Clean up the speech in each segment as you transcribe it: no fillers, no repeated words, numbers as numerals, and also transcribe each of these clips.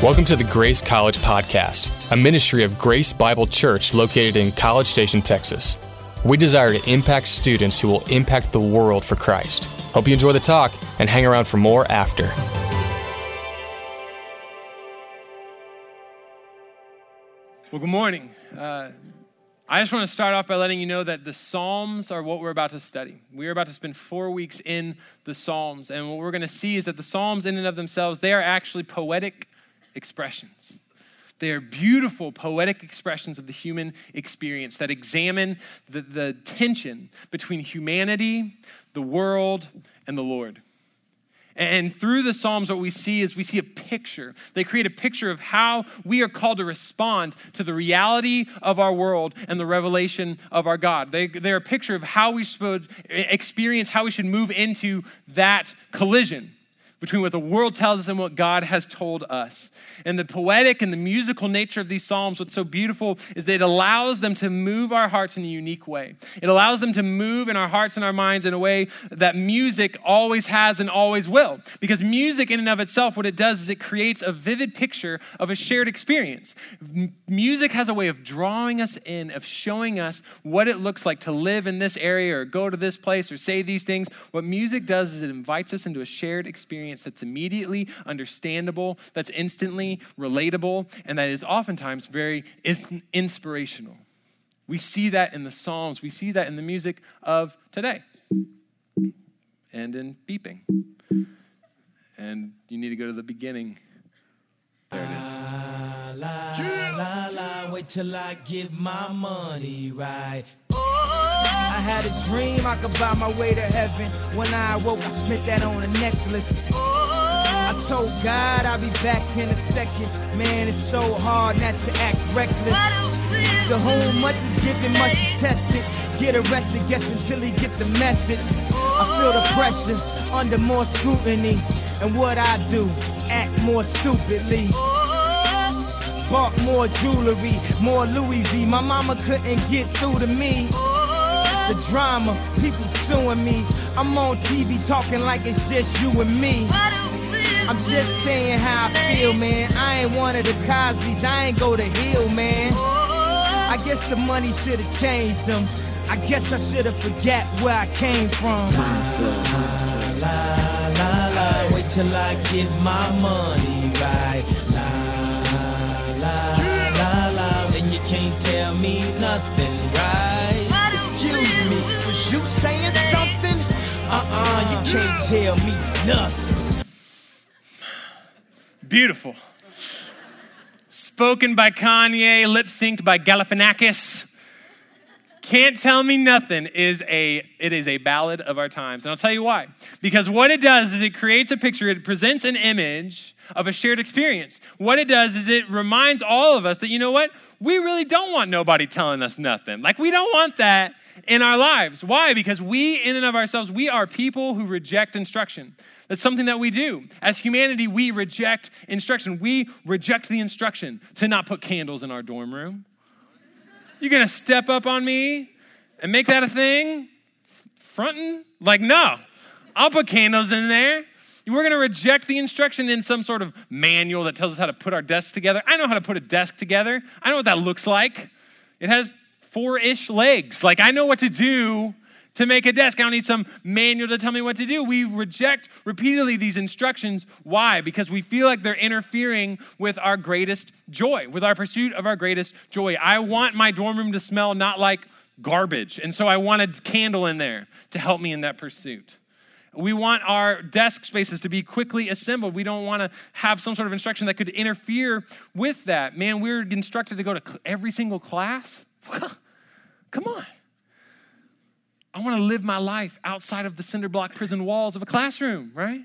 Welcome to the Grace College Podcast, a ministry of Grace Bible Church located in College Station, Texas. We desire to impact students who will impact the world for Christ. Hope you enjoy the talk and hang around for more after. Well, good morning. I just want to start off by letting you know that the Psalms are what we're about to study. We're about to spend 4 weeks in the Psalms, and what we're going to see is that the Psalms in and of themselves, they are actually poetic expressions. They are beautiful poetic expressions of the human experience that examine the tension between humanity, the world, and the Lord. And through the Psalms, what we see is we see a picture. They create a picture of how we are called to respond to the reality of our world and the revelation of our God. They're a picture of how we should experience, how we should move into that collision between what the world tells us and what God has told us. And the poetic and the musical nature of these Psalms, what's so beautiful is that it allows them to move our hearts in a unique way. It allows them to move in our hearts and our minds in a way that music always has and always will. Because music in and of itself, what it does is it creates a vivid picture of a shared experience. Music has a way of drawing us in, of showing us what it looks like to live in this area or go to this place or say these things. What music does is it invites us into a shared experience that's immediately understandable, that's instantly relatable, and that is oftentimes very inspirational. We see that in the Psalms. We see that in the music of today and in beeping. And you need to go to the beginning. There it is. Wait till I give my money right. I had a dream I could buy my way to heaven. When I awoke, I spent that on a necklace. I told God I'll be back in a second. Man, it's so hard not to act reckless. To whom much is given, much is tested. Get arrested, guess until he get the message. I feel the pressure, under more scrutiny. And what I do, act more stupidly. Bought more jewelry, more Louis V. My mama couldn't get through to me. The drama, people suing me. I'm on TV talking like it's just you and me. I'm just saying how I feel, man. I ain't one of the Cosby's, I ain't go to hell, man. I guess the money should have changed them. I guess I should have forgot where I came from. La, la, la, la, wait till I get my money right. La, la, la, la, then you can't tell me nothing right. Excuse me, was you saying something? You can't tell me nothing. Beautiful. Spoken by Kanye, lip-synced by Galifianakis. Can't tell me nothing is a ballad of our times. And I'll tell you why. Because what it does is it creates a picture, it presents an image of a shared experience. What it does is it reminds all of us that, you know what? We really don't want nobody telling us nothing. Like, we don't want that in our lives. Why? Because we, in and of ourselves, we are people who reject instruction. That's something that we do. As humanity, we reject instruction. We reject the instruction to not put candles in our dorm room. You're going to step up on me and make that a thing? Frontin'? Like, no. I'll put candles in there. We're going to reject the instruction in some sort of manual that tells us how to put our desks together. I know how to put a desk together. I know what that looks like. It has 4-ish legs. Like, I know what to do to make a desk. I don't need some manual to tell me what to do. We reject repeatedly these instructions. Why? Because we feel like they're interfering with our greatest joy, with our pursuit of our greatest joy. I want my dorm room to smell not like garbage. And so I want a candle in there to help me in that pursuit. We want our desk spaces to be quickly assembled. We don't want to have some sort of instruction that could interfere with that. Man, we're instructed to go to every single class. Come on. I want to live my life outside of the cinder block prison walls of a classroom, right?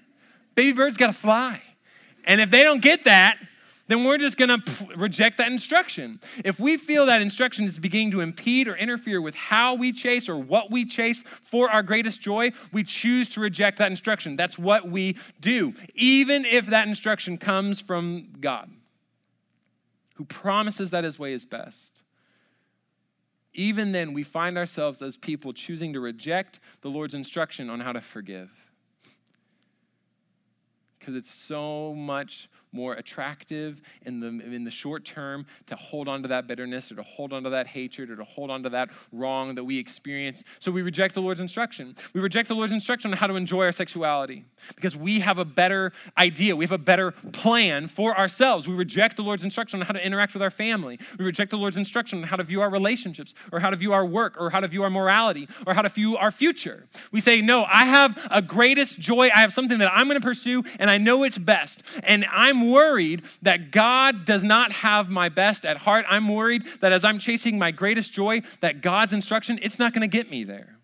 Baby birds got to fly. And if they don't get that, then we're just going to reject that instruction. If we feel that instruction is beginning to impede or interfere with how we chase or what we chase for our greatest joy, we choose to reject that instruction. That's what we do, even if that instruction comes from God, who promises that his way is best. Even then, we find ourselves as people choosing to reject the Lord's instruction on how to forgive, because it's so much more attractive in the short term to hold on to that bitterness or to hold on to that hatred or to hold on to that wrong that we experience. So we reject the Lord's instruction. We reject the Lord's instruction on how to enjoy our sexuality because we have a better idea. We have a better plan for ourselves. We reject the Lord's instruction on how to interact with our family. We reject the Lord's instruction on how to view our relationships or how to view our work or how to view our morality or how to view our future. We say, no, I have a greatest joy. I have something that I'm going to pursue and I know it's best. And I'm worried that God does not have my best at heart. I'm worried that as I'm chasing my greatest joy, that God's instruction, it's not going to get me there.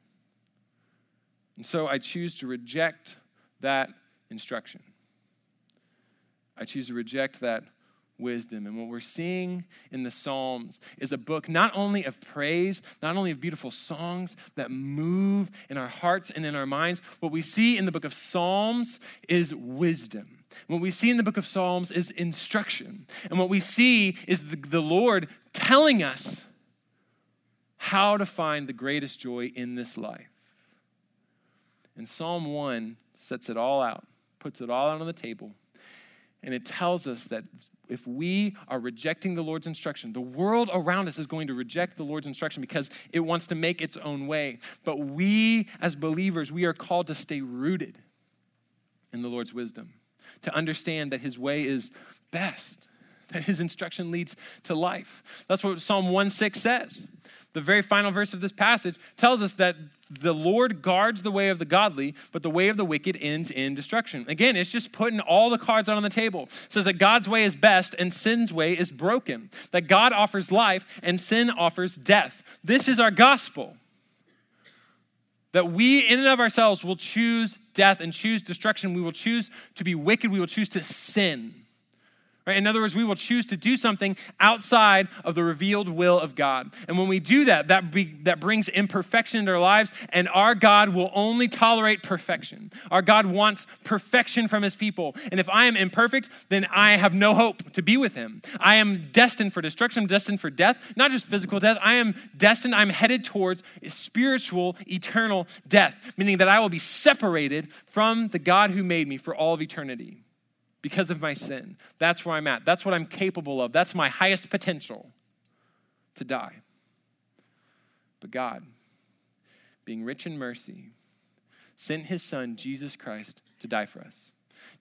And so I choose to reject that instruction. I choose to reject that wisdom. And what we're seeing in the Psalms is a book not only of praise, not only of beautiful songs that move in our hearts and in our minds. What we see in the book of Psalms is wisdom. What we see in the book of Psalms is instruction. And what we see is the Lord telling us how to find the greatest joy in this life. And Psalm 1 sets it all out, puts it all out on the table. And it tells us that if we are rejecting the Lord's instruction, the world around us is going to reject the Lord's instruction because it wants to make its own way. But we as believers, we are called to stay rooted in the Lord's wisdom, to understand that his way is best, that his instruction leads to life. That's what Psalm 1:6 says. The very final verse of this passage tells us that the Lord guards the way of the godly, but the way of the wicked ends in destruction. Again, it's just putting all the cards out on the table. It says that God's way is best and sin's way is broken, that God offers life and sin offers death. This is our gospel, that we in and of ourselves will choose death and choose destruction. We will choose to be wicked. We will choose to sin. Right? In other words, we will choose to do something outside of the revealed will of God. And when we do that, that brings imperfection into our lives, and our God will only tolerate perfection. Our God wants perfection from his people. And if I am imperfect, then I have no hope to be with him. I am destined for destruction, destined for death, not just physical death. I am destined, I'm headed towards spiritual, eternal death, meaning that I will be separated from the God who made me for all of eternity. Because of my sin. That's where I'm at. That's what I'm capable of. That's my highest potential, to die. But God, being rich in mercy, sent his son, Jesus Christ, to die for us.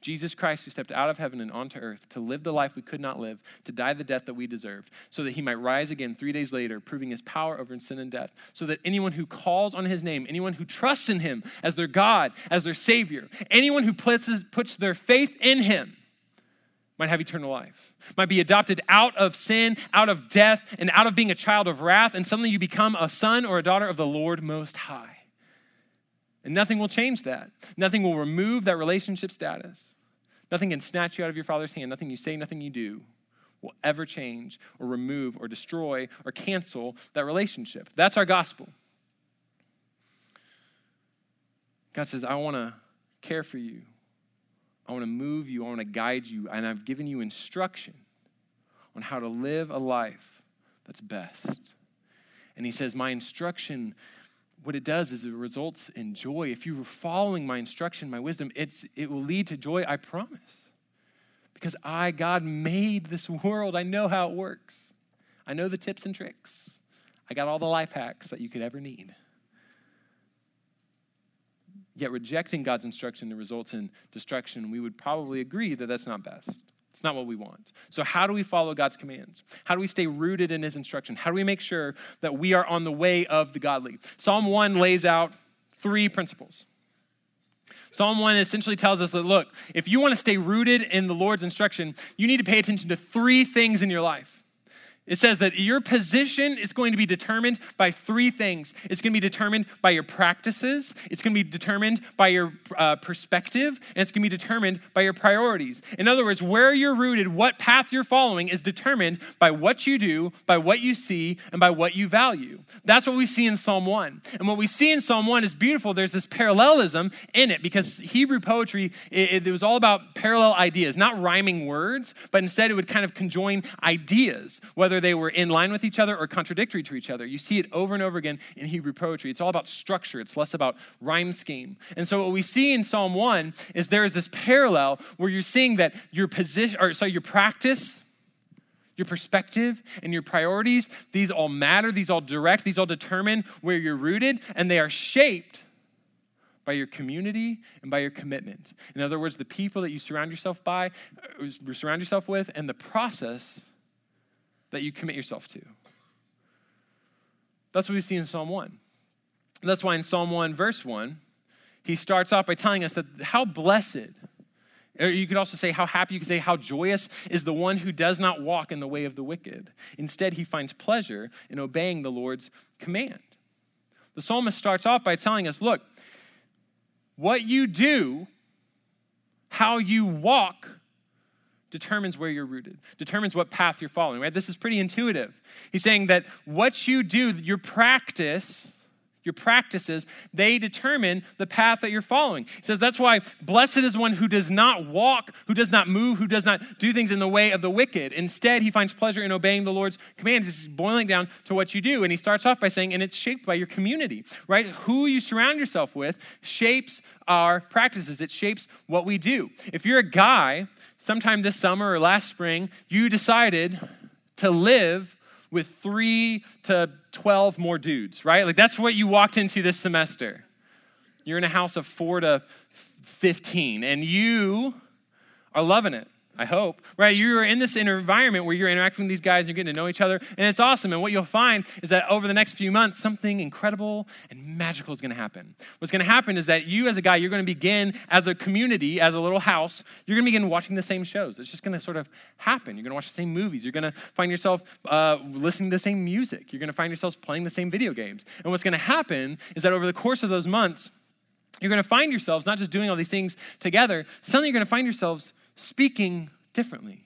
Jesus Christ, who stepped out of heaven and onto earth to live the life we could not live, to die the death that we deserved, so that he might rise again 3 days later, proving his power over sin and death, so that anyone who calls on his name, anyone who trusts in him as their God, as their Savior, anyone who puts their faith in him might have eternal life, might be adopted out of sin, out of death, and out of being a child of wrath, and suddenly you become a son or a daughter of the Lord Most High. And nothing will change that. Nothing will remove that relationship status. Nothing can snatch you out of your Father's hand. Nothing you say, nothing you do will ever change or remove or destroy or cancel that relationship. That's our gospel. God says, I want to care for you. I want to move you. I want to guide you. And I've given you instruction on how to live a life that's best. And he says, my instruction, what it does is it results in joy. If you are following my instruction, my wisdom, it will lead to joy, I promise. Because God, made this world. I know how it works. I know the tips and tricks. I got all the life hacks that you could ever need. Yet rejecting God's instruction that results in destruction, we would probably agree that that's not best. It's not what we want. So how do we follow God's commands? How do we stay rooted in his instruction? How do we make sure that we are on the way of the godly? Psalm 1 lays out 3 principles. Psalm 1 essentially tells us that, look, if you want to stay rooted in the Lord's instruction, you need to pay attention to 3 things in your life. It says that your position is going to be determined by 3 things. It's going to be determined by your practices. It's going to be determined by your perspective. And it's going to be determined by your priorities. In other words, where you're rooted, what path you're following is determined by what you do, by what you see, and by what you value. That's what we see in Psalm 1. And what we see in Psalm 1 is beautiful. There's this parallelism in it because Hebrew poetry, it was all about parallel ideas, not rhyming words, but instead it would kind of conjoin ideas, whether whether they were in line with each other or contradictory to each other. You see it over and over again in Hebrew poetry. It's all about structure. It's less about rhyme scheme. And so what we see in Psalm 1 is there is this parallel where you're seeing that your practice, your perspective, and your priorities, these all matter, these all direct, these all determine where you're rooted, and they are shaped by your community and by your commitment. In other words, the people that you surround yourself with, and the process that you commit yourself to. That's what we see in Psalm 1. That's why in Psalm 1, verse 1, he starts off by telling us that how blessed, or you could also say how happy, you could say how joyous is the one who does not walk in the way of the wicked. Instead, he finds pleasure in obeying the Lord's command. The psalmist starts off by telling us, look, what you do, how you walk, determines where you're rooted, determines what path you're following, right? This is pretty intuitive. He's saying that what you do, your practices, they determine the path that you're following. He says that's why blessed is one who does not walk, who does not move, who does not do things in the way of the wicked. Instead, he finds pleasure in obeying the Lord's commands. This is boiling down to what you do. And he starts off by saying, and it's shaped by your community, right? Who you surround yourself with shapes our practices. It shapes what we do. If you're a guy, sometime this summer or last spring, you decided to live with 3 to 12 more dudes, right? Like that's what you walked into this semester. You're in a house of 4 to 15, and you are loving it, I hope, right? You're in this environment where you're interacting with these guys, and you're getting to know each other, and it's awesome. And what you'll find is that over the next few months, something incredible and magical is gonna happen. What's gonna happen is that you as a guy, you're gonna begin as a community, as a little house, you're gonna begin watching the same shows. It's just gonna sort of happen. You're gonna watch the same movies. You're gonna find yourself listening to the same music. You're gonna find yourselves playing the same video games. And what's gonna happen is that over the course of those months, you're gonna find yourselves not just doing all these things together, suddenly you're gonna find yourselves speaking differently,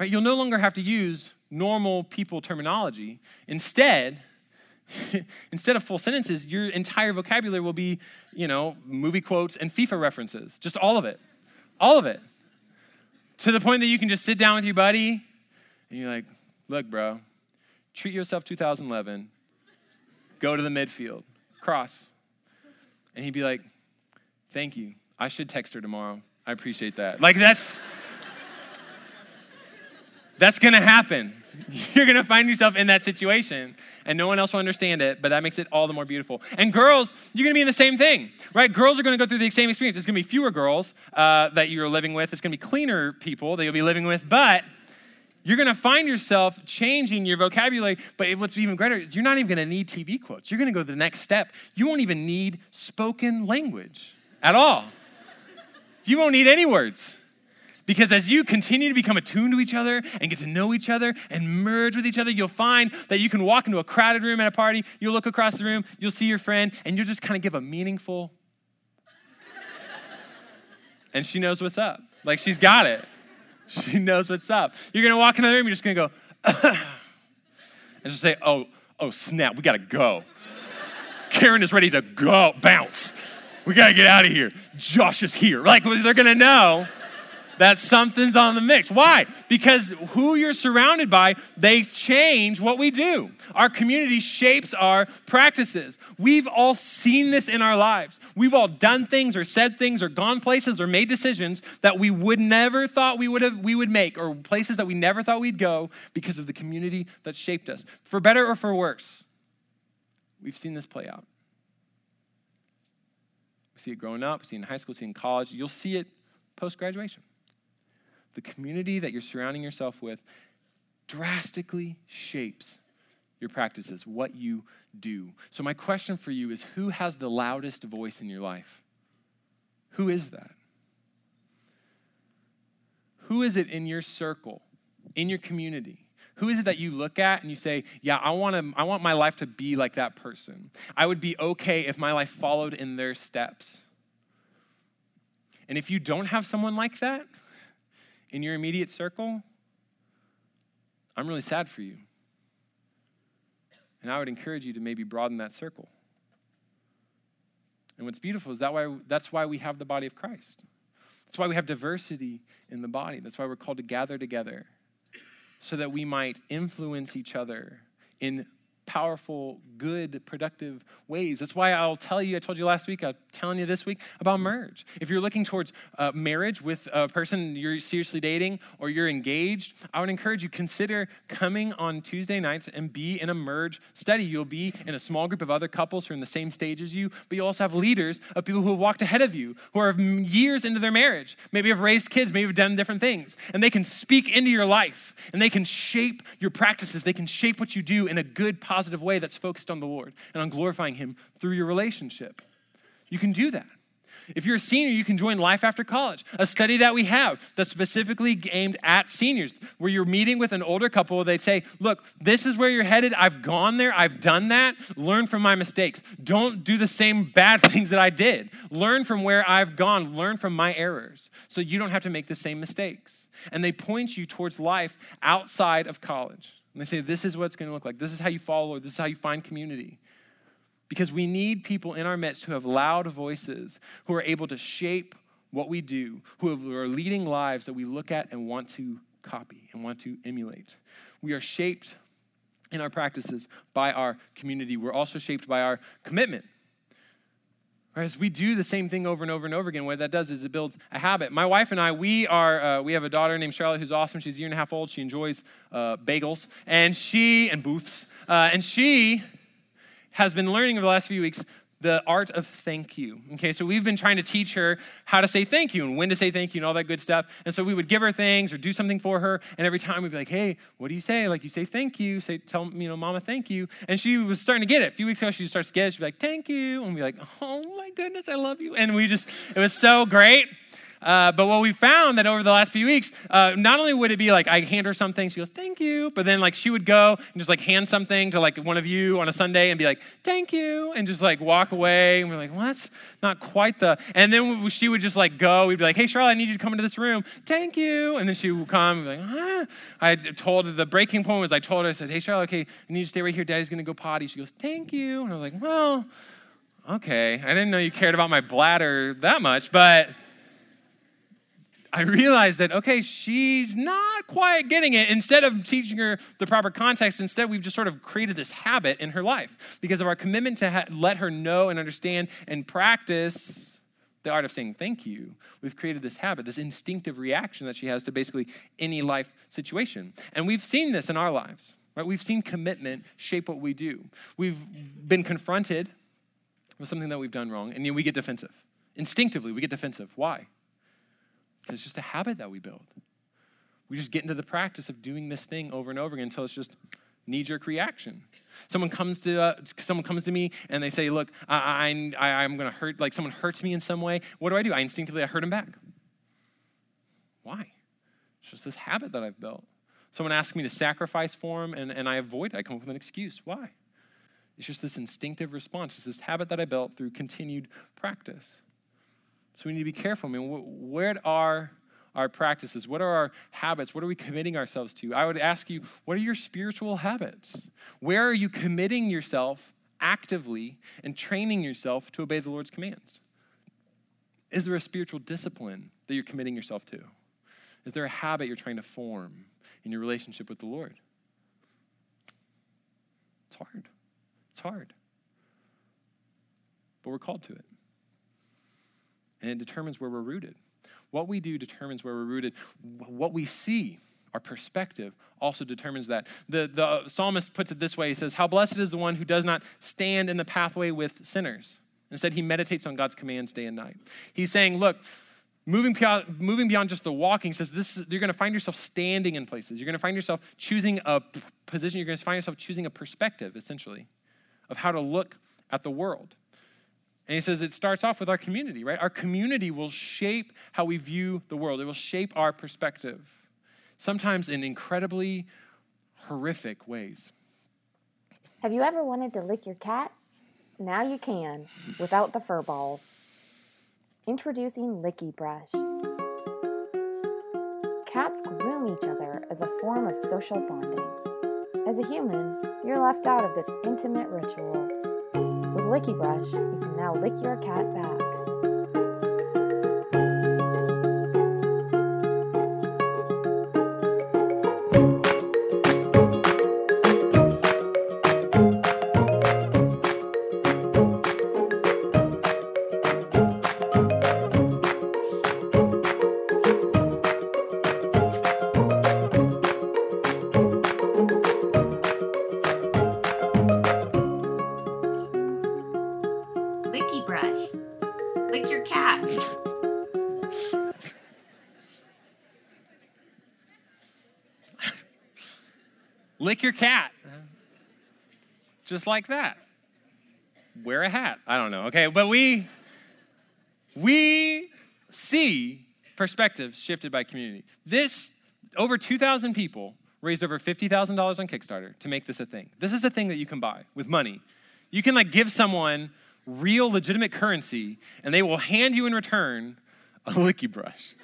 right? You'll no longer have to use normal people terminology. Instead of full sentences, your entire vocabulary will be, movie quotes and FIFA references, just all of it. To the point that you can just sit down with your buddy and you're like, look, bro, treat yourself 2011, go to the midfield, cross. And he'd be like, thank you. I should text her tomorrow. I appreciate that. Like that's gonna happen. You're gonna find yourself in that situation and no one else will understand it, but that makes it all the more beautiful. And girls, you're gonna be in the same thing, right? Girls are gonna go through the same experience. It's gonna be fewer girls that you're living with. It's gonna be cleaner people that you'll be living with, but you're gonna find yourself changing your vocabulary. But what's even greater is you're not even gonna need TV quotes. You're gonna go to the next step. You won't even need spoken language at all. You won't need any words, because as you continue to become attuned to each other and get to know each other and merge with each other, you'll find that you can walk into a crowded room at a party, you'll look across the room, you'll see your friend, and you'll just kind of give a meaningful, and she knows what's up. Like she's got it. She knows what's up. You're gonna walk into the room, you're just gonna go, and just say, oh snap, we gotta go. Karen is ready to go, bounce. We gotta get out of here. Josh is here. Like they're gonna know that something's on the mix. Why? Because who you're surrounded by, they change what we do. Our community shapes our practices. We've all seen this in our lives. We've all done things or said things or gone places or made decisions that we would never thought we would make, or places that we never thought we'd go, because of the community that shaped us. For better or for worse, we've seen this play out. We see it growing up, we see it in high school, we see it in college. You'll see it post-graduation. The community that you're surrounding yourself with drastically shapes your practices, what you do. So my question for you is, who has the loudest voice in your life? Who is that? Who is it in your circle, in your community? Who is it that you look at and you say, yeah, I want my life to be like that person. I would be okay if my life followed in their steps. And if you don't have someone like that in your immediate circle, I'm really sad for you. And I would encourage you to maybe broaden that circle. And what's beautiful is that's why we have the body of Christ. That's why we have diversity in the body. That's why we're called to gather together so that we might influence each other in powerful, good, productive ways. That's why I told you last week, I'm telling you this week about marriage. If you're looking towards marriage with a person you're seriously dating or you're engaged, I would encourage you, consider coming on Tuesday nights and be in a marriage study. You'll be in a small group of other couples who are in the same stage as you, but you also have leaders of people who have walked ahead of you, who are years into their marriage, maybe have raised kids, maybe have done different things, and they can speak into your life, and they can shape your practices. They can shape what you do in a good, positive way that's focused on the Lord and on glorifying him through your relationship. You can do that. If you're a senior, you can join Life After College, a study that we have that's specifically aimed at seniors, where you're meeting with an older couple. They say, look, this is where you're headed. I've gone there. I've done that. Learn from my mistakes. Don't do the same bad things that I did. Learn from where I've gone. Learn from my errors so you don't have to make the same mistakes. And they point you towards life outside of college. And they say, this is what it's going to look like. This is how you follow. This is how you find community. Because we need people in our midst who have loud voices, who are able to shape what we do, who are leading lives that we look at and want to copy and want to emulate. We are shaped in our practices by our community. We're also shaped by our commitment. Whereas we do the same thing over and over and over again, what that does is it builds a habit. My wife and I, we have a daughter named Charlotte who's awesome. She's a year and a half old. She enjoys bagels and booths. And she has been learning over the last few weeks the art of thank you. Okay, so we've been trying to teach her how to say thank you and when to say thank you and all that good stuff. And so we would give her things or do something for her. And every time we'd be like, hey, what do you say? Like, you say thank you. Tell mama, thank you. And she was starting to get it. A few weeks ago, she starts to get it. She'd be like, thank you. And we'd be like, oh my goodness, I love you. And it was so great. But what we found that over the last few weeks, not only would it be like I hand her something, she goes, thank you. But then like she would go and just like hand something to like one of you on a Sunday and be like, thank you. And just like walk away. And we're like, well, that's not quite the. And then she would just like go. We'd be like, hey, Charlotte, I need you to come into this room. Thank you. And then she would come and be like, huh? I told her, I said, hey, Charlotte, okay, I need you to stay right here. Daddy's going to go potty. She goes, thank you. And I was like, well, okay. I didn't know you cared about my bladder that much, but I realized that, okay, she's not quite getting it. Instead of teaching her the proper context, instead we've just sort of created this habit in her life because of our commitment to let her know and understand and practice the art of saying thank you. We've created this habit, this instinctive reaction that she has to basically any life situation. And we've seen this in our lives, right? We've seen commitment shape what we do. We've been confronted with something that we've done wrong, and then we get defensive. Instinctively, we get defensive. Why? It's just a habit that we build. We just get into the practice of doing this thing over and over again until it's just knee-jerk reaction. Someone comes to me and they say, "Look, I'm going to hurt. Like someone hurts me in some way. What do? I instinctively hurt them back. Why? It's just this habit that I've built. Someone asks me to sacrifice for them, and I avoid it. I come up with an excuse. Why? It's just this instinctive response. It's this habit that I built through continued practice." So we need to be careful. I mean, where are our practices? What are our habits? What are we committing ourselves to? I would ask you, what are your spiritual habits? Where are you committing yourself actively and training yourself to obey the Lord's commands? Is there a spiritual discipline that you're committing yourself to? Is there a habit you're trying to form in your relationship with the Lord? It's hard. But we're called to it. And it determines where we're rooted. What we do determines where we're rooted. What we see, our perspective, also determines that. The psalmist puts it this way. He says, how blessed is the one who does not stand in the pathway with sinners. Instead, he meditates on God's commands day and night. He's saying, look, moving beyond just the walking, says this, you're going to find yourself standing in places. You're going to find yourself choosing a position. You're going to find yourself choosing a perspective, essentially, of how to look at the world. And he says it starts off with our community, right? Our community will shape how we view the world. It will shape our perspective, sometimes in incredibly horrific ways. Have you ever wanted to lick your cat? Now you can, without the fur balls. Introducing Licky Brush. Cats groom each other as a form of social bonding. As a human, you're left out of this intimate ritual. With Licky Brush, you can now lick your cat back. your cat? Lick your cat. Just like that. Wear a hat. I don't know. Okay, but we see perspectives shifted by community. This, over 2,000 people raised over $50,000 on Kickstarter to make this a thing. This is a thing that you can buy with money. You can give someone real legitimate currency and they will hand you in return a licky brush.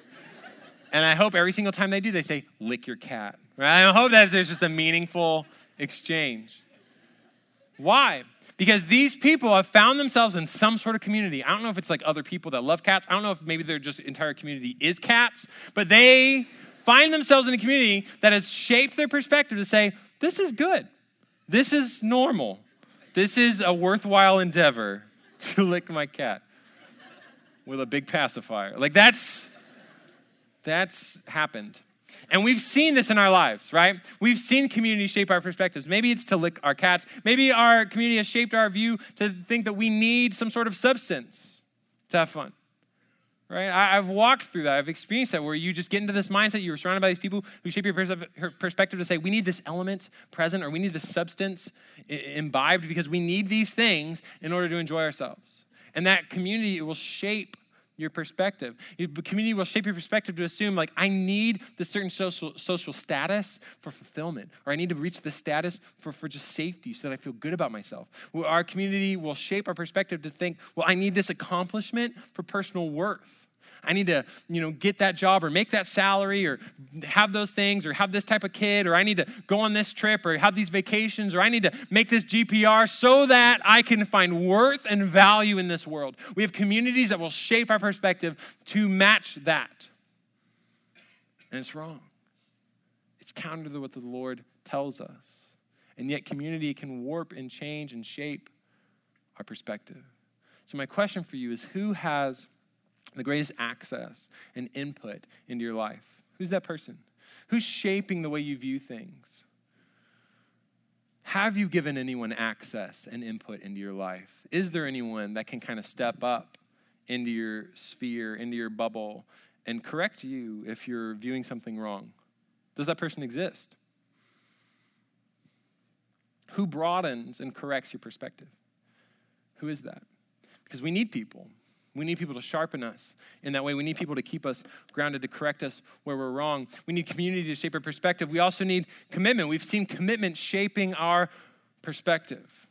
And I hope every single time they do, they say, lick your cat. Right? I hope that there's just a meaningful exchange. Why? Because these people have found themselves in some sort of community. I don't know if it's like other people that love cats. I don't know if maybe their just entire community is cats, but they find themselves in a community that has shaped their perspective to say, this is good. This is normal. This is a worthwhile endeavor to lick my cat with a big pacifier. That's happened. And we've seen this in our lives, right? We've seen community shape our perspectives. Maybe it's to lick our cats. Maybe our community has shaped our view to think that we need some sort of substance to have fun, right? I've walked through that. I've experienced that where you just get into this mindset. You're surrounded by these people who shape your perspective to say, we need this element present or we need this substance imbibed because we need these things in order to enjoy ourselves. And that community, it will shape your perspective. Your community will shape your perspective to assume I need this certain social status for fulfillment, or I need to reach this status for just safety so that I feel good about myself. Our community will shape our perspective to think, well, I need this accomplishment for personal worth. I need to, get that job or make that salary or have those things or have this type of kid, or I need to go on this trip or have these vacations, or I need to make this GPR so that I can find worth and value in this world. We have communities that will shape our perspective to match that. And it's wrong. It's counter to what the Lord tells us. And yet community can warp and change and shape our perspective. So my question for you is, who has the greatest access and input into your life? Who's that person? Who's shaping the way you view things? Have you given anyone access and input into your life? Is there anyone that can kind of step up into your sphere, into your bubble, and correct you if you're viewing something wrong? Does that person exist? Who broadens and corrects your perspective? Who is that? Because we need people. We need people to sharpen us in that way. We need people to keep us grounded, to correct us where we're wrong. We need community to shape our perspective. We also need commitment. We've seen commitment shaping our perspective.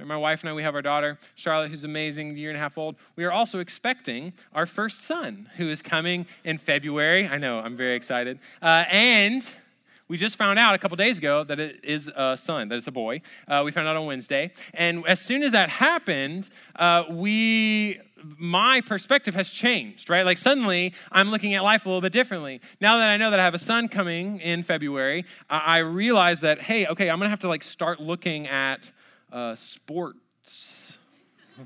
My wife and I, we have our daughter, Charlotte, who's amazing, 1.5 years old. We are also expecting our first son, who is coming in February. I know, I'm very excited. And we just found out a couple days ago that it is a son, that it's a boy. We found out on Wednesday. And as soon as that happened, my perspective has changed, right? Suddenly I'm looking at life a little bit differently. Now that I know that I have a son coming in February, I realize that, hey, okay, I'm going to have to start looking at sports.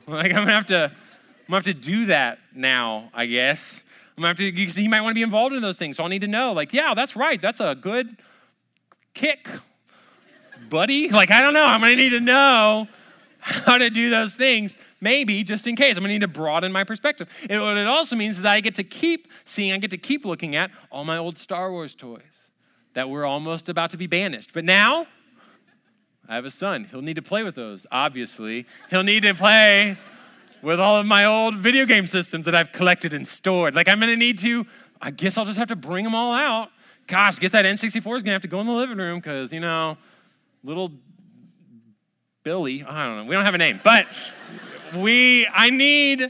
I'm going to have to do that now, I guess. I'm going to have to, because he might want to be involved in those things. So I'll need to know, yeah, that's right. That's a good kick, buddy. I don't know. I'm going to need to know how to do those things. Maybe, just in case, I'm going to need to broaden my perspective. And what it also means is I get to keep looking at all my old Star Wars toys that were almost about to be banished. But now, I have a son. He'll need to play with those, obviously. He'll need to play with all of my old video game systems that I've collected and stored. I'm going to need to, I guess I'll just have to bring them all out. Gosh, I guess that N64 is going to have to go in the living room because, little Billy, I don't know, we don't have a name, but... I need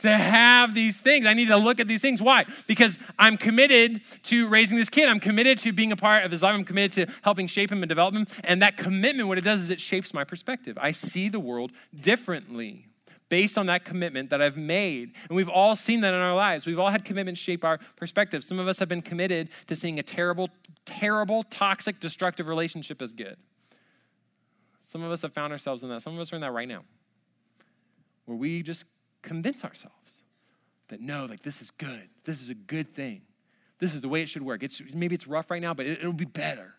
to have these things. I need to look at these things. Why? Because I'm committed to raising this kid. I'm committed to being a part of his life. I'm committed to helping shape him and develop him. And that commitment, what it does is it shapes my perspective. I see the world differently based on that commitment that I've made. And we've all seen that in our lives. We've all had commitments shape our perspective. Some of us have been committed to seeing a terrible, terrible, toxic, destructive relationship as good. Some of us have found ourselves in that. Some of us are in that right now, where we just convince ourselves that no, this is good. This is a good thing. This is the way it should work. Maybe it's rough right now, but it'll be better.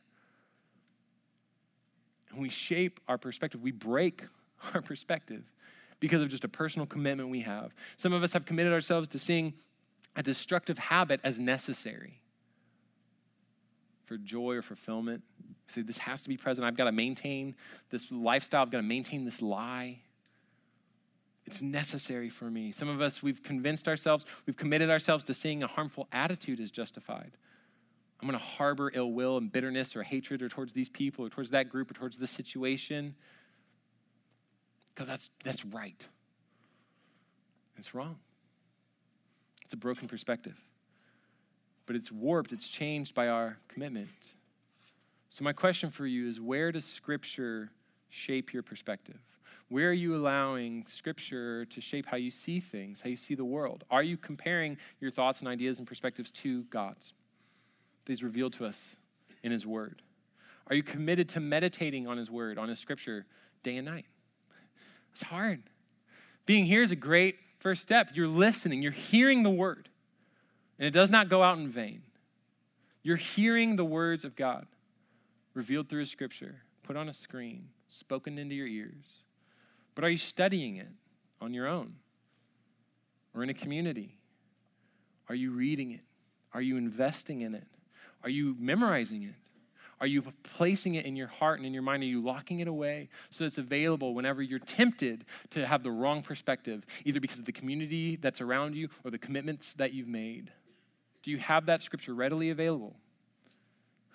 And we shape our perspective. We break our perspective because of just a personal commitment we have. Some of us have committed ourselves to seeing a destructive habit as necessary for joy or fulfillment. See, this has to be present. I've got to maintain this lifestyle. I've got to maintain this lie. It's necessary for me. Some of us, we've convinced ourselves, we've committed ourselves to seeing a harmful attitude as justified. I'm going to harbor ill will and bitterness or hatred or towards these people or towards that group or towards this situation because that's right. It's wrong. It's a broken perspective, but it's warped. It's changed by our commitment. So my question for you is, where does Scripture shape your perspective? Where are you allowing Scripture to shape how you see things, how you see the world? Are you comparing your thoughts and ideas and perspectives to God's? These revealed to us in His Word. Are you committed to meditating on His Word, on His Scripture, day and night? It's hard. Being here is a great first step. You're listening. You're hearing the Word. And it does not go out in vain. You're hearing the words of God revealed through His Scripture, put on a screen, spoken into your ears. But are you studying it on your own or in a community? Are you reading it? Are you investing in it? Are you memorizing it? Are you placing it in your heart and in your mind? Are you locking it away so that it's available whenever you're tempted to have the wrong perspective, either because of the community that's around you or the commitments that you've made? Do you have that Scripture readily available?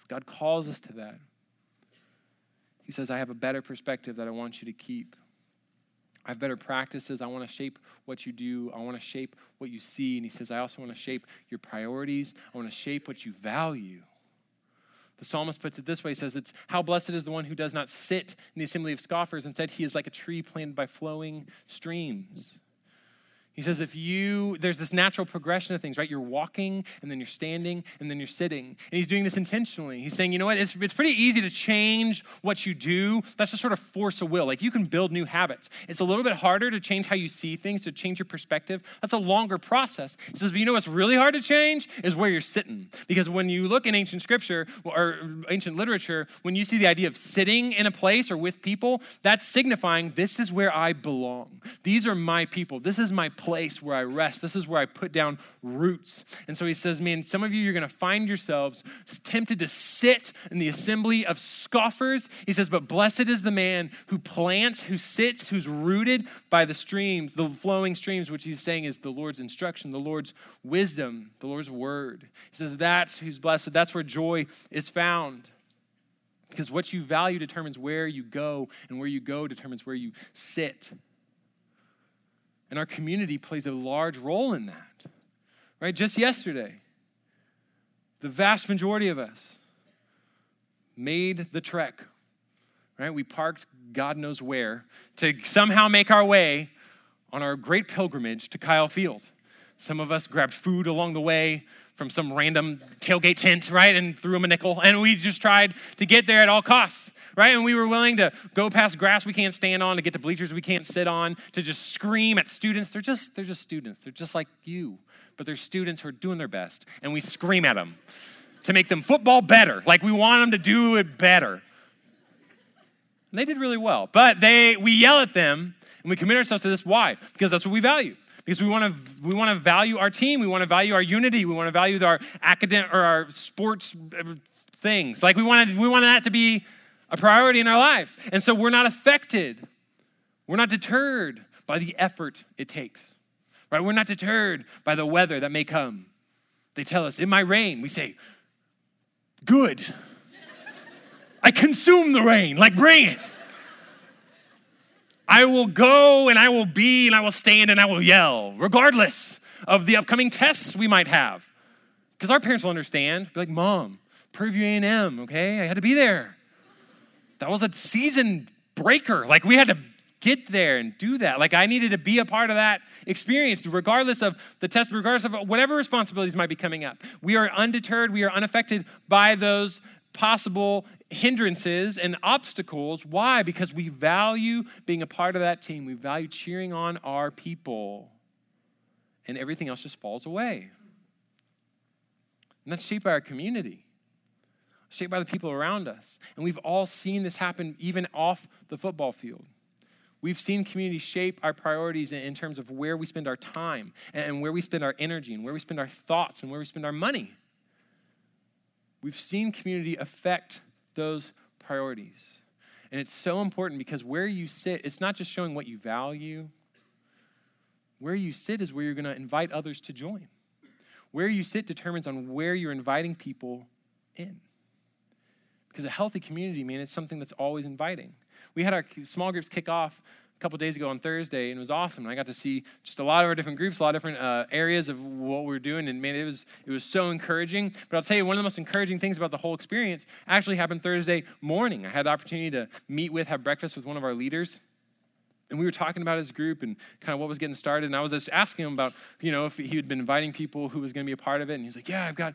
God calls us to that. He says, I have a better perspective that I want you to keep. I have better practices. I want to shape what you do. I want to shape what you see. And He says, I also want to shape your priorities. I want to shape what you value. The psalmist puts it this way. He says, it's how blessed is the one who does not sit in the assembly of scoffers. Instead, he is like a tree planted by flowing streams. He says, there's this natural progression of things, right? You're walking, and then you're standing, and then you're sitting. And he's doing this intentionally. He's saying, you know what? It's pretty easy to change what you do. That's just sort of force of will. Like, you can build new habits. It's a little bit harder to change how you see things, to change your perspective. That's a longer process. He says, but you know what's really hard to change is where you're sitting. Because when you look in ancient scripture or ancient literature, when you see the idea of sitting in a place or with people, that's signifying this is where I belong. These are my people. This is my place where I rest. This is where I put down roots. And so he says, man, some of you, you're going to find yourselves tempted to sit in the assembly of scoffers. He says, but blessed is the man who plants, who sits, who's rooted by the streams, the flowing streams, which he's saying is the Lord's instruction, the Lord's wisdom, the Lord's word. He says, that's who's blessed. That's where joy is found. Because what you value determines where you go, and where you go determines where you sit. And our community plays a large role in that, right? Just yesterday, the vast majority of us made the trek, right? We parked God knows where to somehow make our way on our great pilgrimage to Kyle Field. Some of us grabbed food along the way from some random tailgate tent, right? And threw them a nickel. And we just tried to get there at all costs, right? And we were willing to go past grass we can't stand on, to get to bleachers we can't sit on, to just scream at students. They're just students. They're just like you. But they're students who are doing their best. And we scream at them to make them football better. Like, we want them to do it better. And they did really well. But we yell at them, and we commit ourselves to this. Why? Because that's what we value. Because we want to value our team, we want to value our unity, we want to value our academic or our sports things. Like, we want that to be a priority in our lives, and so we're not affected, we're not deterred by the effort it takes, right? We're not deterred by the weather that may come. They tell us it might rain. We say, good. I consume the rain. Like, bring it. I will go, and I will be, and I will stand, and I will yell, regardless of the upcoming tests we might have. Because our parents will understand. Be like, Mom, Purview A&M, okay? I had to be there. That was a season breaker. Like, we had to get there and do that. Like, I needed to be a part of that experience, regardless of the test, regardless of whatever responsibilities might be coming up. We are undeterred. We are unaffected by those possible hindrances and obstacles. Why? Because we value being a part of that team. We value cheering on our people. And everything else just falls away. And that's shaped by our community, shaped by the people around us. And we've all seen this happen even off the football field. We've seen community shape our priorities in terms of where we spend our time and where we spend our energy and where we spend our thoughts and where we spend our money. We've seen community affect those priorities. And it's so important because where you sit, it's not just showing what you value. Where you sit is where you're going to invite others to join. Where you sit determines on where you're inviting people in. Because a healthy community, man, it's something that's always inviting. We had our small groups kick off a couple days ago on Thursday, and it was awesome. And I got to see just a lot of our different groups, a lot of different areas of what we're doing. And man, it was so encouraging. But I'll tell you, one of the most encouraging things about the whole experience actually happened Thursday morning. I had the opportunity to have breakfast with one of our leaders. And we were talking about his group and kind of what was getting started. And I was just asking him about, if he had been inviting people who was going to be a part of it. And he's like, yeah, I've got,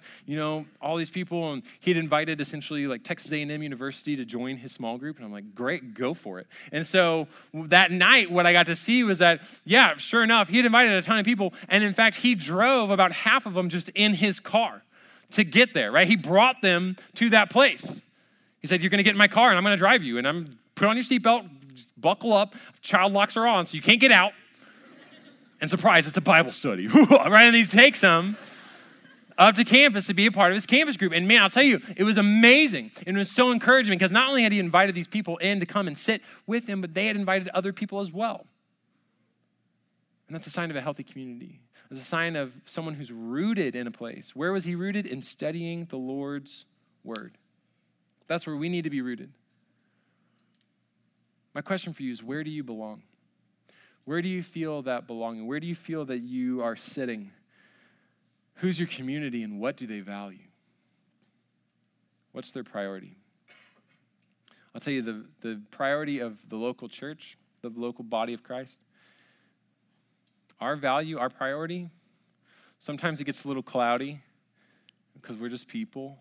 all these people. And he'd invited essentially like Texas A&M University to join his small group. And I'm like, great, go for it. And so that night, what I got to see was that, yeah, sure enough, he had invited a ton of people. And in fact, he drove about half of them just in his car to get there, right? He brought them to that place. He said, you're going to get in my car and I'm going to drive you. And I'm put on your seatbelt. Just buckle up, child locks are on, so you can't get out. And surprise, it's a Bible study. Right? And he takes them up to campus to be a part of his campus group. And man, I'll tell you, it was amazing. And it was so encouraging because not only had he invited these people in to come and sit with him, but they had invited other people as well. And that's a sign of a healthy community. It's a sign of someone who's rooted in a place. Where was he rooted? In studying the Lord's word. That's where we need to be rooted. My question for you is, where do you belong? Where do you feel that belonging? Where do you feel that you are sitting? Who's your community and what do they value? What's their priority? I'll tell you, the priority of the local church, the local body of Christ, our value, our priority, sometimes it gets a little cloudy because we're just people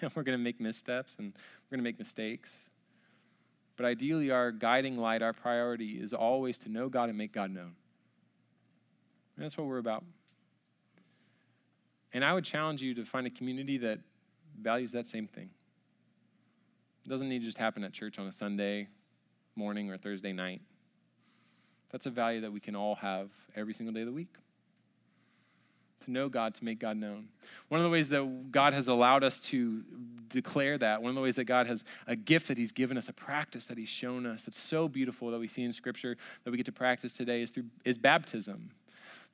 and we're going to make missteps and we're going to make mistakes. But ideally, our guiding light, our priority is always to know God and make God known. And that's what we're about. And I would challenge you to find a community that values that same thing. It doesn't need to just happen at church on a Sunday morning or Thursday night. That's a value that we can all have every single day of the week. To know God, to make God known. One of the ways that God has allowed us to declare that, one of the ways that God has a gift that he's given us, a practice that he's shown us that's so beautiful that we see in Scripture that we get to practice today is baptism.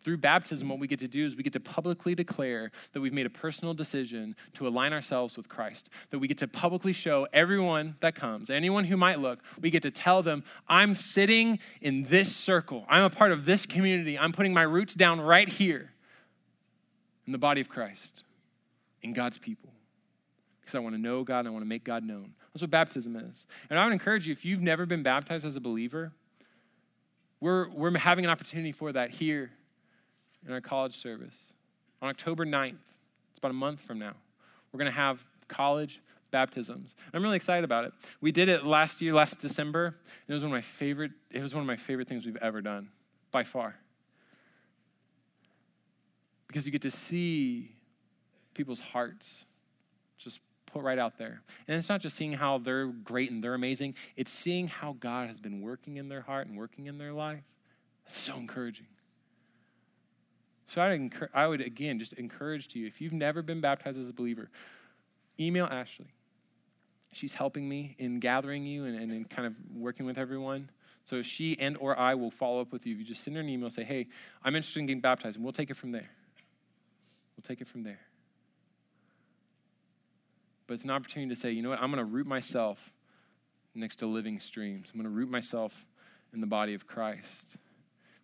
Through baptism, what we get to do is we get to publicly declare that we've made a personal decision to align ourselves with Christ, that we get to publicly show everyone that comes, anyone who might look, we get to tell them, I'm sitting in this circle. I'm a part of this community. I'm putting my roots down right here. In the body of Christ, in God's people, because I want to know God and I want to make God known. That's what baptism is. And I would encourage you, if you've never been baptized as a believer, we're having an opportunity for that here in our college service. On October 9th, it's about a month from now, we're going to have college baptisms. I'm really excited about it. We did it last December, and it was one of my favorite things we've ever done, by far. Because you get to see people's hearts just put right out there. And it's not just seeing how they're great and they're amazing. It's seeing how God has been working in their heart and working in their life. That's so encouraging. So I would again, just encourage you, if you've never been baptized as a believer, email Ashley. She's helping me in gathering you and in kind of working with everyone. So she and or I will follow up with you. If you just send her an email, say, hey, I'm interested in getting baptized, and we'll take it from there. But it's an opportunity to say, you know what, I'm going to root myself next to living streams. I'm going to root myself in the body of Christ.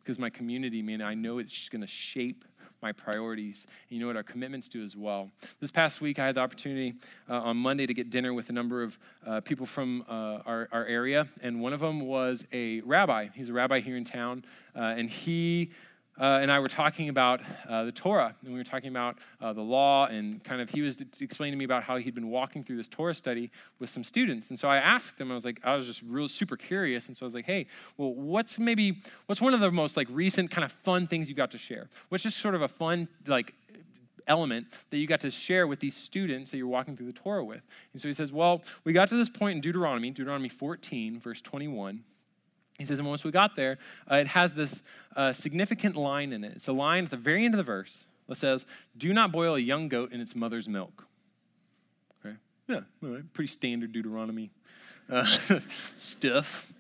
Because my community, man, I know it's going to shape my priorities. And you know what, our commitments do as well. This past week, I had the opportunity on Monday to get dinner with a number of people from our area. And one of them was a rabbi. He's a rabbi here in town. And I were talking about the Torah, and we were talking about the law, and kind of he was explaining to me about how he'd been walking through this Torah study with some students. And so I asked him, I was just super curious. And so I was like, hey, well, what's one of the most like recent kind of fun things you got to share? What's just sort of a fun like element that you got to share with these students that you're walking through the Torah with? And so he says, well, we got to this point in Deuteronomy 14, verse 21. He says, and once we got there, it has this significant line in it. It's a line at the very end of the verse that says, do not boil a young goat in its mother's milk. Okay? Yeah, all right. Pretty standard Deuteronomy stuff.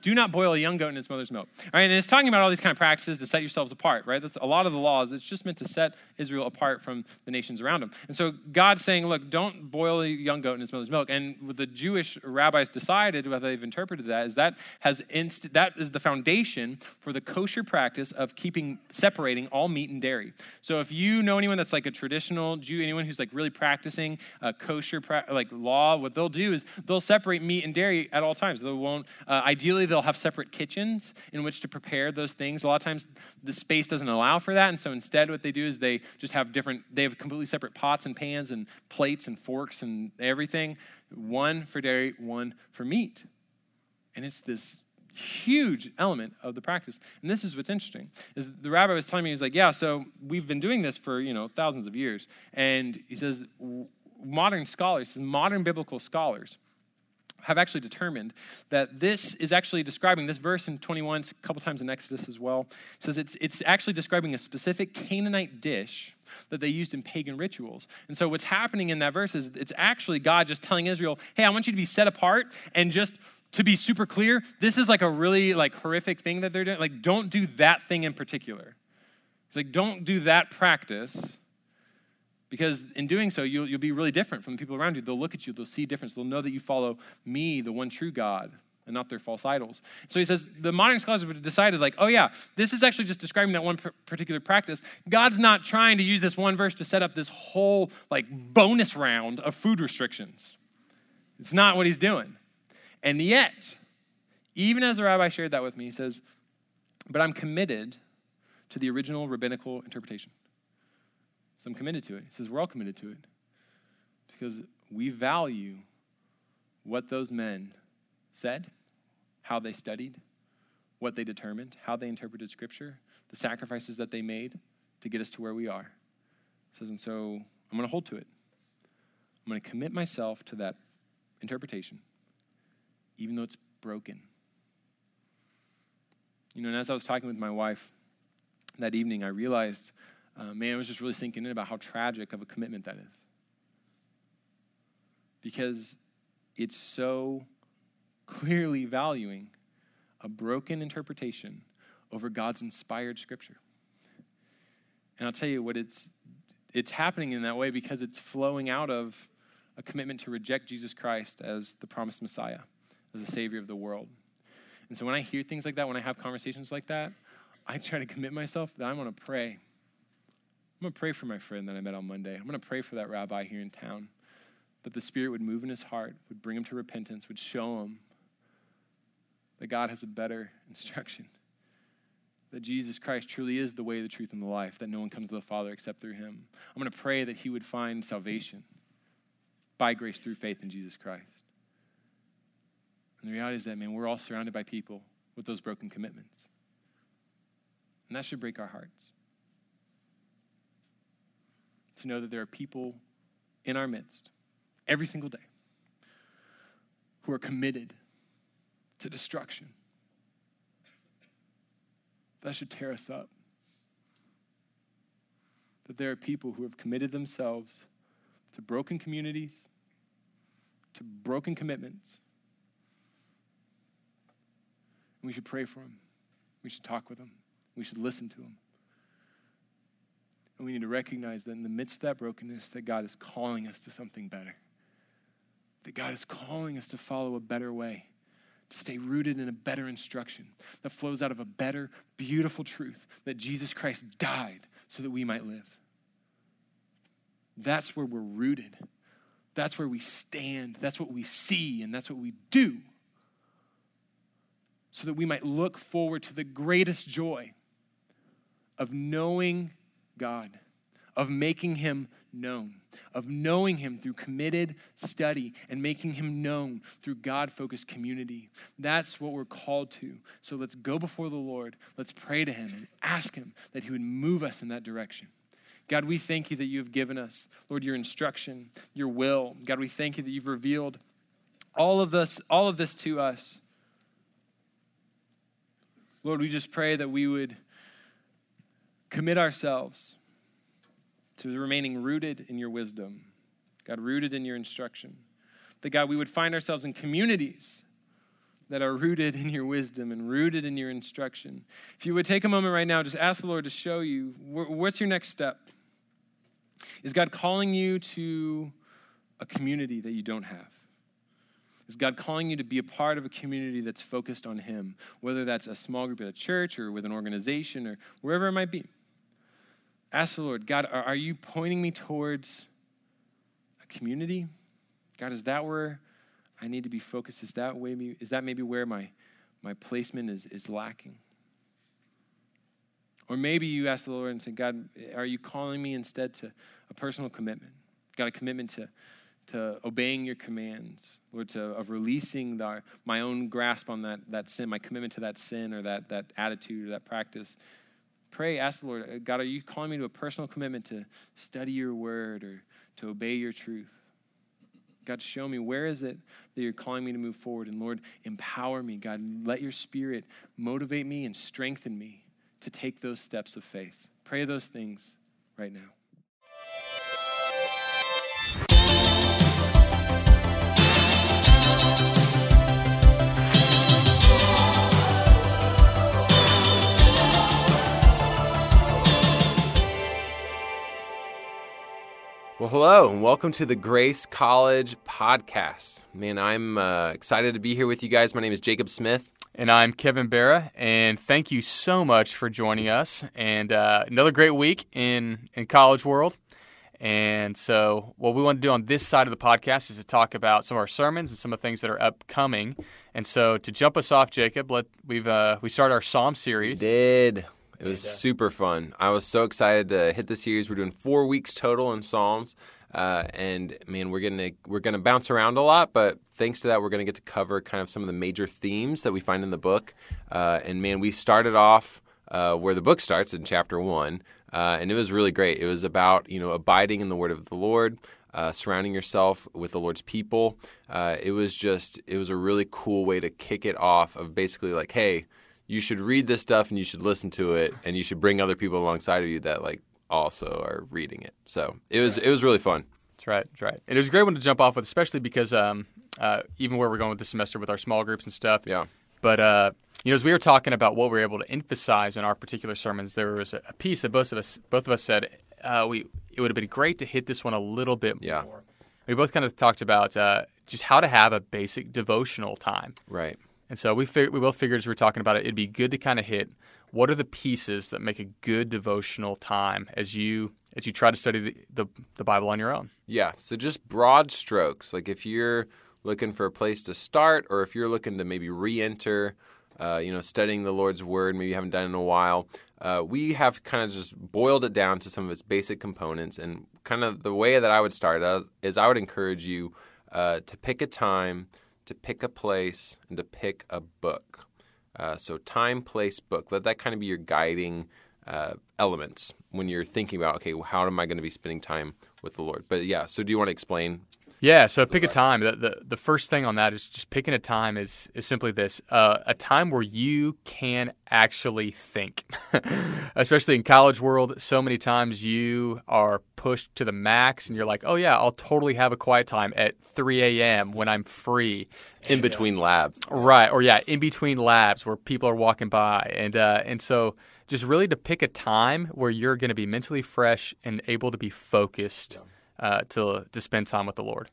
Do not boil a young goat in its mother's milk. All right, and it's talking about all these kind of practices to set yourselves apart, right? That's a lot of the laws. It's just meant to set Israel apart from the nations around them. And so God's saying, look, don't boil a young goat in its mother's milk. And what the Jewish rabbis decided, how they've interpreted that, is that is the foundation for the kosher practice of separating all meat and dairy. So if you know anyone that's like a traditional Jew, anyone who's like really practicing kosher like law, what they'll do is they'll separate meat and dairy at all times. They won't, ideally, they'll have separate kitchens in which to prepare those things. A lot of times the space doesn't allow for that. And so instead what they do is they have completely separate pots and pans and plates and forks and everything. One for dairy, one for meat. And it's this huge element of the practice. And this is what's interesting, is the rabbi was telling me, he was like, yeah, so we've been doing this for, thousands of years. And he says, modern biblical scholars have actually determined that this is actually describing, this verse in 21, a couple times in Exodus as well, says it's actually describing a specific Canaanite dish that they used in pagan rituals. And so what's happening in that verse is it's actually God just telling Israel, hey, I want you to be set apart, and just to be super clear, this is like a really like horrific thing that they're doing. Like, don't do that thing in particular. It's like, don't do that practice. Because in doing so, you'll be really different from the people around you. They'll look at you, they'll see difference. They'll know that you follow me, the one true God, and not their false idols. So he says, the modern scholars have decided like, oh yeah, this is actually just describing that one particular practice. God's not trying to use this one verse to set up this whole like bonus round of food restrictions. It's not what he's doing. And yet, even as the rabbi shared that with me, he says, but I'm committed to the original rabbinical interpretation. So I'm committed to it. He says, we're all committed to it because we value what those men said, how they studied, what they determined, how they interpreted scripture, the sacrifices that they made to get us to where we are. He says, and so I'm going to hold to it. I'm going to commit myself to that interpretation, even though it's broken. And as I was talking with my wife that evening, I realized it was just really sinking in about how tragic of a commitment that is. Because it's so clearly valuing a broken interpretation over God's inspired scripture. And I'll tell you what, it's happening in that way because it's flowing out of a commitment to reject Jesus Christ as the promised Messiah, as the Savior of the world. And so when I hear things like that, when I have conversations like that, I try to commit myself that I'm going to pray. I'm going to pray for my friend that I met on Monday. I'm going to pray for that rabbi here in town, that the Spirit would move in his heart, would bring him to repentance, would show him that God has a better instruction, that Jesus Christ truly is the way, the truth, and the life, that no one comes to the Father except through him. I'm going to pray that he would find salvation by grace through faith in Jesus Christ. And the reality is that, we're all surrounded by people with those broken commitments. And that should break our hearts, to know that there are people in our midst every single day who are committed to destruction. That should tear us up. That there are people who have committed themselves to broken communities, to broken commitments. And we should pray for them. We should talk with them. We should listen to them. And we need to recognize that in the midst of that brokenness, that God is calling us to something better. That God is calling us to follow a better way, to stay rooted in a better instruction that flows out of a better, beautiful truth that Jesus Christ died so that we might live. That's where we're rooted. That's where we stand. That's what we see, and that's what we do, so that we might look forward to the greatest joy of knowing God, of making him known, of knowing him through committed study and making him known through God-focused community. That's what we're called to. So let's go before the Lord. Let's pray to him and ask him that he would move us in that direction. God, we thank you that you have given us, Lord, your instruction, your will. God, we thank you that you've revealed all of this to us Lord, we just pray that we would commit ourselves to remaining rooted in your wisdom, God, rooted in your instruction. That, God, we would find ourselves in communities that are rooted in your wisdom and rooted in your instruction. If you would take a moment right now, just ask the Lord to show you, what's your next step? Is God calling you to a community that you don't have? Is God calling you to be a part of a community that's focused on him, whether that's a small group at a church or with an organization or wherever it might be? Ask the Lord, God, are you pointing me towards a community? God, is that where I need to be focused? Is that maybe where my placement is lacking? Or maybe you ask the Lord and say, God, are you calling me instead to a personal commitment? God, a commitment to obeying your commands, Lord, of releasing my own grasp on that sin, my commitment to that sin or that attitude or that practice. Pray, ask the Lord, God, are you calling me to a personal commitment to study your word or to obey your truth? God, show me, where is it that you're calling me to move forward? And Lord, empower me. God, let your spirit motivate me and strengthen me to take those steps of faith. Pray those things right now. Well, hello, and welcome to the Grace College Podcast. Man, I'm excited to be here with you guys. My name is Jacob Smith. And I'm Kevin Barra, and thank you so much for joining us. And another great week in college world. And so what we want to do on this side of the podcast is to talk about some of our sermons and some of the things that are upcoming. And so to jump us off, Jacob, we started our Psalm series. We did. It was super fun. I was so excited to hit the series. We're doing 4 weeks total in Psalms, and man, we're gonna bounce around a lot. But thanks to that, we're gonna get to cover kind of some of the major themes that we find in the book. And man, we started off where the book starts in chapter 1, and it was really great. It was about abiding in the word of the Lord, surrounding yourself with the Lord's people. It was a really cool way to kick it off of basically like, hey, you should read this stuff and you should listen to it and you should bring other people alongside of you that also are reading it. So it was really fun. That's right. That's right. And it was a great one to jump off with, especially because even where we're going with this semester with our small groups and stuff. Yeah. But as we were talking about what we were able to emphasize in our particular sermons, there was a piece that both of us said it would have been great to hit this one a little bit more. We both kind of talked about just how to have a basic devotional time. Right. And so we both figured as we were talking about it, it'd be good to kind of hit what are the pieces that make a good devotional time as you try to study the Bible on your own. Yeah, so just broad strokes. Like if you're looking for a place to start or if you're looking to maybe re-enter, studying the Lord's Word, maybe you haven't done it in a while, we have kind of just boiled it down to some of its basic components. And kind of the way that I would start is I would encourage you to pick a time, to pick a place, and to pick a book. So time, place, book. Let that kind of be your guiding elements when you're thinking about, okay, well, how am I going to be spending time with the Lord? But yeah, so do you want to explain? Yeah, so pick a time. The first thing on that is just picking a time is simply this, a time where you can actually think. Especially in college world, so many times you are pushed to the max and you're like, oh yeah, I'll totally have a quiet time at 3 a.m. when I'm free. In between labs. Right, or yeah, in between labs where people are walking by. And so just really to pick a time where you're going to be mentally fresh and able to be focused. Yeah. To spend time with the Lord.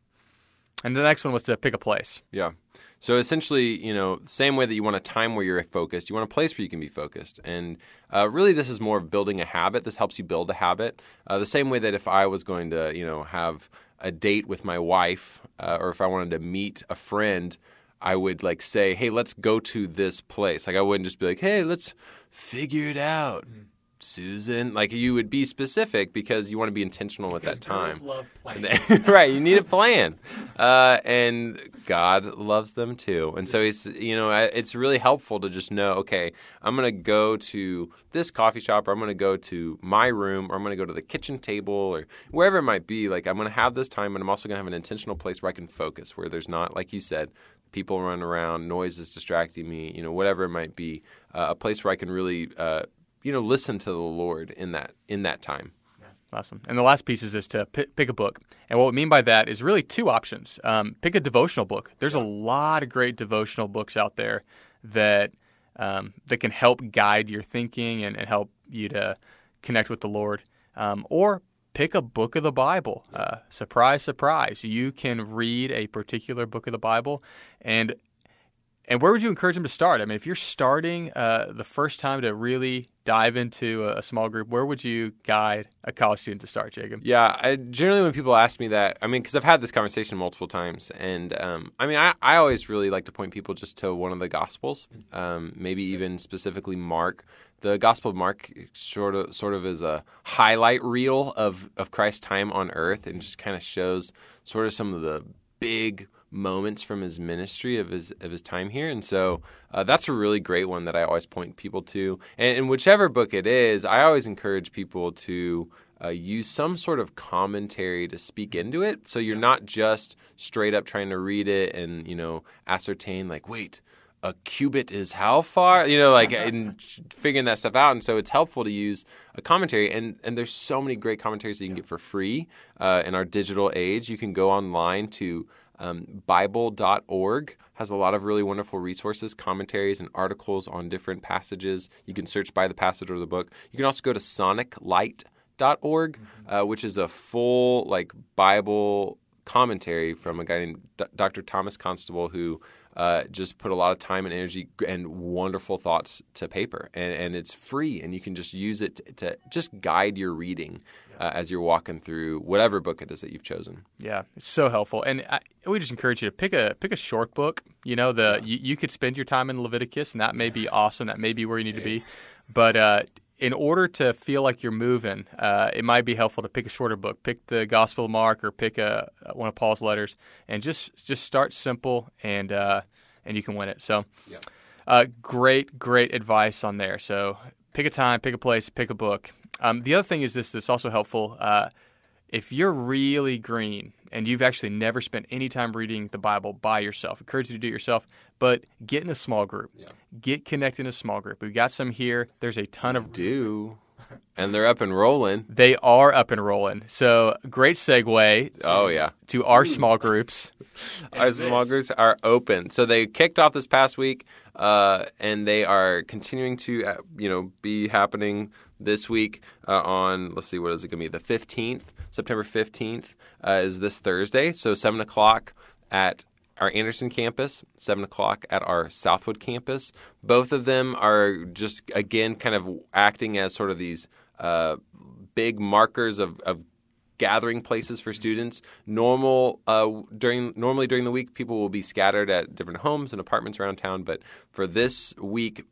And the next one was to pick a place. Yeah. So essentially, same way that you want a time where you're focused, you want a place where you can be focused. And really this is more of building a habit. This helps you build a habit. The same way that if I was going to, have a date with my wife or if I wanted to meet a friend, I would say, hey, let's go to this place. I wouldn't just be like, hey, let's figure it out. Mm-hmm. Susan, you would be specific because you want to be intentional with that time. Love plans. Right, you need a plan, and God loves them too. And so it's really helpful to just know, okay, I'm going to go to this coffee shop, or I'm going to go to my room, or I'm going to go to the kitchen table, or wherever it might be. I'm going to have this time, and I'm also going to have an intentional place where I can focus, where there's not, like you said, people running around, noise is distracting me, you know, whatever it might be, a place where I can really, you know, listen to the Lord in that time. Awesome. And the last piece is this, to pick a book. And what we mean by that is really two options. Pick a devotional book. There's a lot of great devotional books out there that can help guide your thinking and help you to connect with the Lord. Or pick a book of the Bible. Surprise, surprise. You can read a particular book of the Bible. And where would you encourage them to start? I mean, if you're starting the first time to really dive into a small group, where would you guide a college student to start, Jacob? Yeah, generally when people ask me that, I mean, because I've had this conversation multiple times, and I mean, I always really like to point people just to one of the Gospels, maybe even specifically Mark. The Gospel of Mark sort of is a highlight reel of Christ's time on earth, and just kind of shows sort of some of the big moments from his ministry of his time here, and so that's a really great one that I always point people to. And whichever book it is, I always encourage people to use some sort of commentary to speak into it. So you're not just straight up trying to read it and, you know, ascertain like, wait, a cubit is how far, you know, like, and figuring that stuff out. And so it's helpful to use a commentary. And there's so many great commentaries that you can get for free in our digital age. You can go online to Bible.org. has a lot of really wonderful resources, commentaries, and articles on different passages. You can search by the passage or the book. You can also go to soniclight.org, which is a full like Bible commentary from a guy named Dr. Thomas Constable, who just put a lot of time and energy and wonderful thoughts to paper. And it's free, and you can just use it to just guide your reading as you're walking through whatever book it is that you've chosen. Yeah, it's so helpful. And we just encourage you to pick a short book. You know, you could spend your time in Leviticus, and that may be awesome. That may be where you need to be. But in order to feel like you're moving, it might be helpful to pick a shorter book. Pick the Gospel of Mark, or pick one of Paul's letters, and just start simple, and you can win it. So great advice on there. So pick a time, pick a place, pick a book. The other thing is this that's also helpful. If you're really green and you've actually never spent any time reading the Bible by yourself, I encourage you to do it yourself, but get in a small group. Yeah. Get connected in a small group. We've got some here. There's a ton of... do. And they're up and rolling. They are up and rolling. So great segue to our small groups. Our small groups are open. So they kicked off this past week, and they are continuing to be happening this week on, let's see, what is it going to be? The 15th, September 15th is this Thursday. So 7 o'clock at our Anderson campus, 7 o'clock at our Southwood campus. Both of them are just, again, kind of acting as sort of these big markers of gathering places for students. Normally during the week, people will be scattered at different homes and apartments around town. But for this week,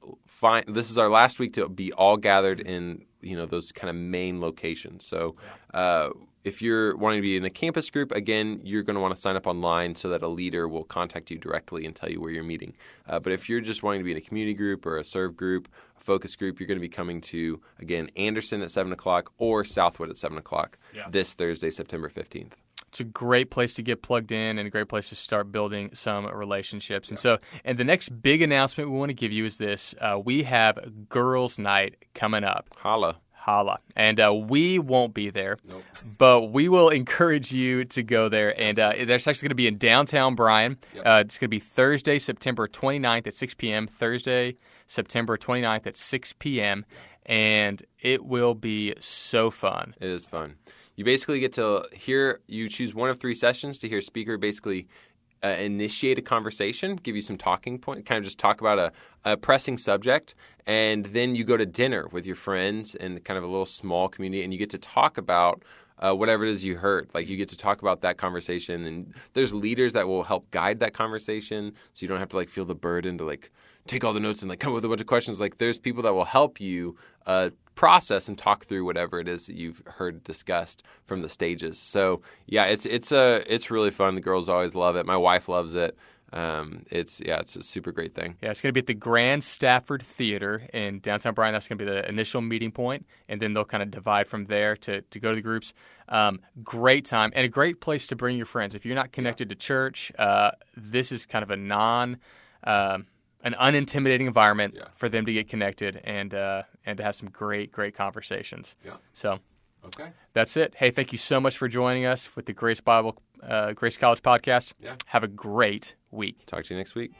this is our last week to be all gathered in, those kind of main locations. So if you're wanting to be in a campus group, again, you're going to want to sign up online so that a leader will contact you directly and tell you where you're meeting. But if you're just wanting to be in a community group or a serve group, a focus group, you're going to be coming to, again, Anderson at 7 o'clock or Southwood at 7 o'clock this Thursday, September 15th. It's a great place to get plugged in and a great place to start building some relationships. And so the next big announcement we want to give you is this. We have Girls' Night coming up. Holla. And we won't be there, but we will encourage you to go there. And that's actually going to be in downtown Bryan. It's going to be Thursday, September 29th at 6 p.m. And it will be so fun. It is fun. You basically get to hear, you choose one of three sessions to hear a speaker basically initiate a conversation, give you some talking point, kind of just talk about a pressing subject, and then you go to dinner with your friends in kind of a little small community, and you get to talk about whatever it is you heard. Like, you get to talk about that conversation, and there's leaders that will help guide that conversation, so you don't have to like feel the burden to like take all the notes and like come up with a bunch of questions. Like, there's people that will help you process and talk through whatever it is that you've heard discussed from the stages. So it's really fun. The girls always love it. My wife loves it. It's a super great thing. Yeah, it's going to be at the Grand Stafford Theater in downtown Bryan. That's going to be the initial meeting point, and then they'll kind of divide from there to go to the groups. Great time and a great place to bring your friends. If you're not connected to church, this is kind of a an unintimidating environment for them to get connected and to have some great conversations. Yeah. So. Okay. That's it. Hey, thank you so much for joining us with the Grace College Podcast. Yeah. Have a great week. Talk to you next week.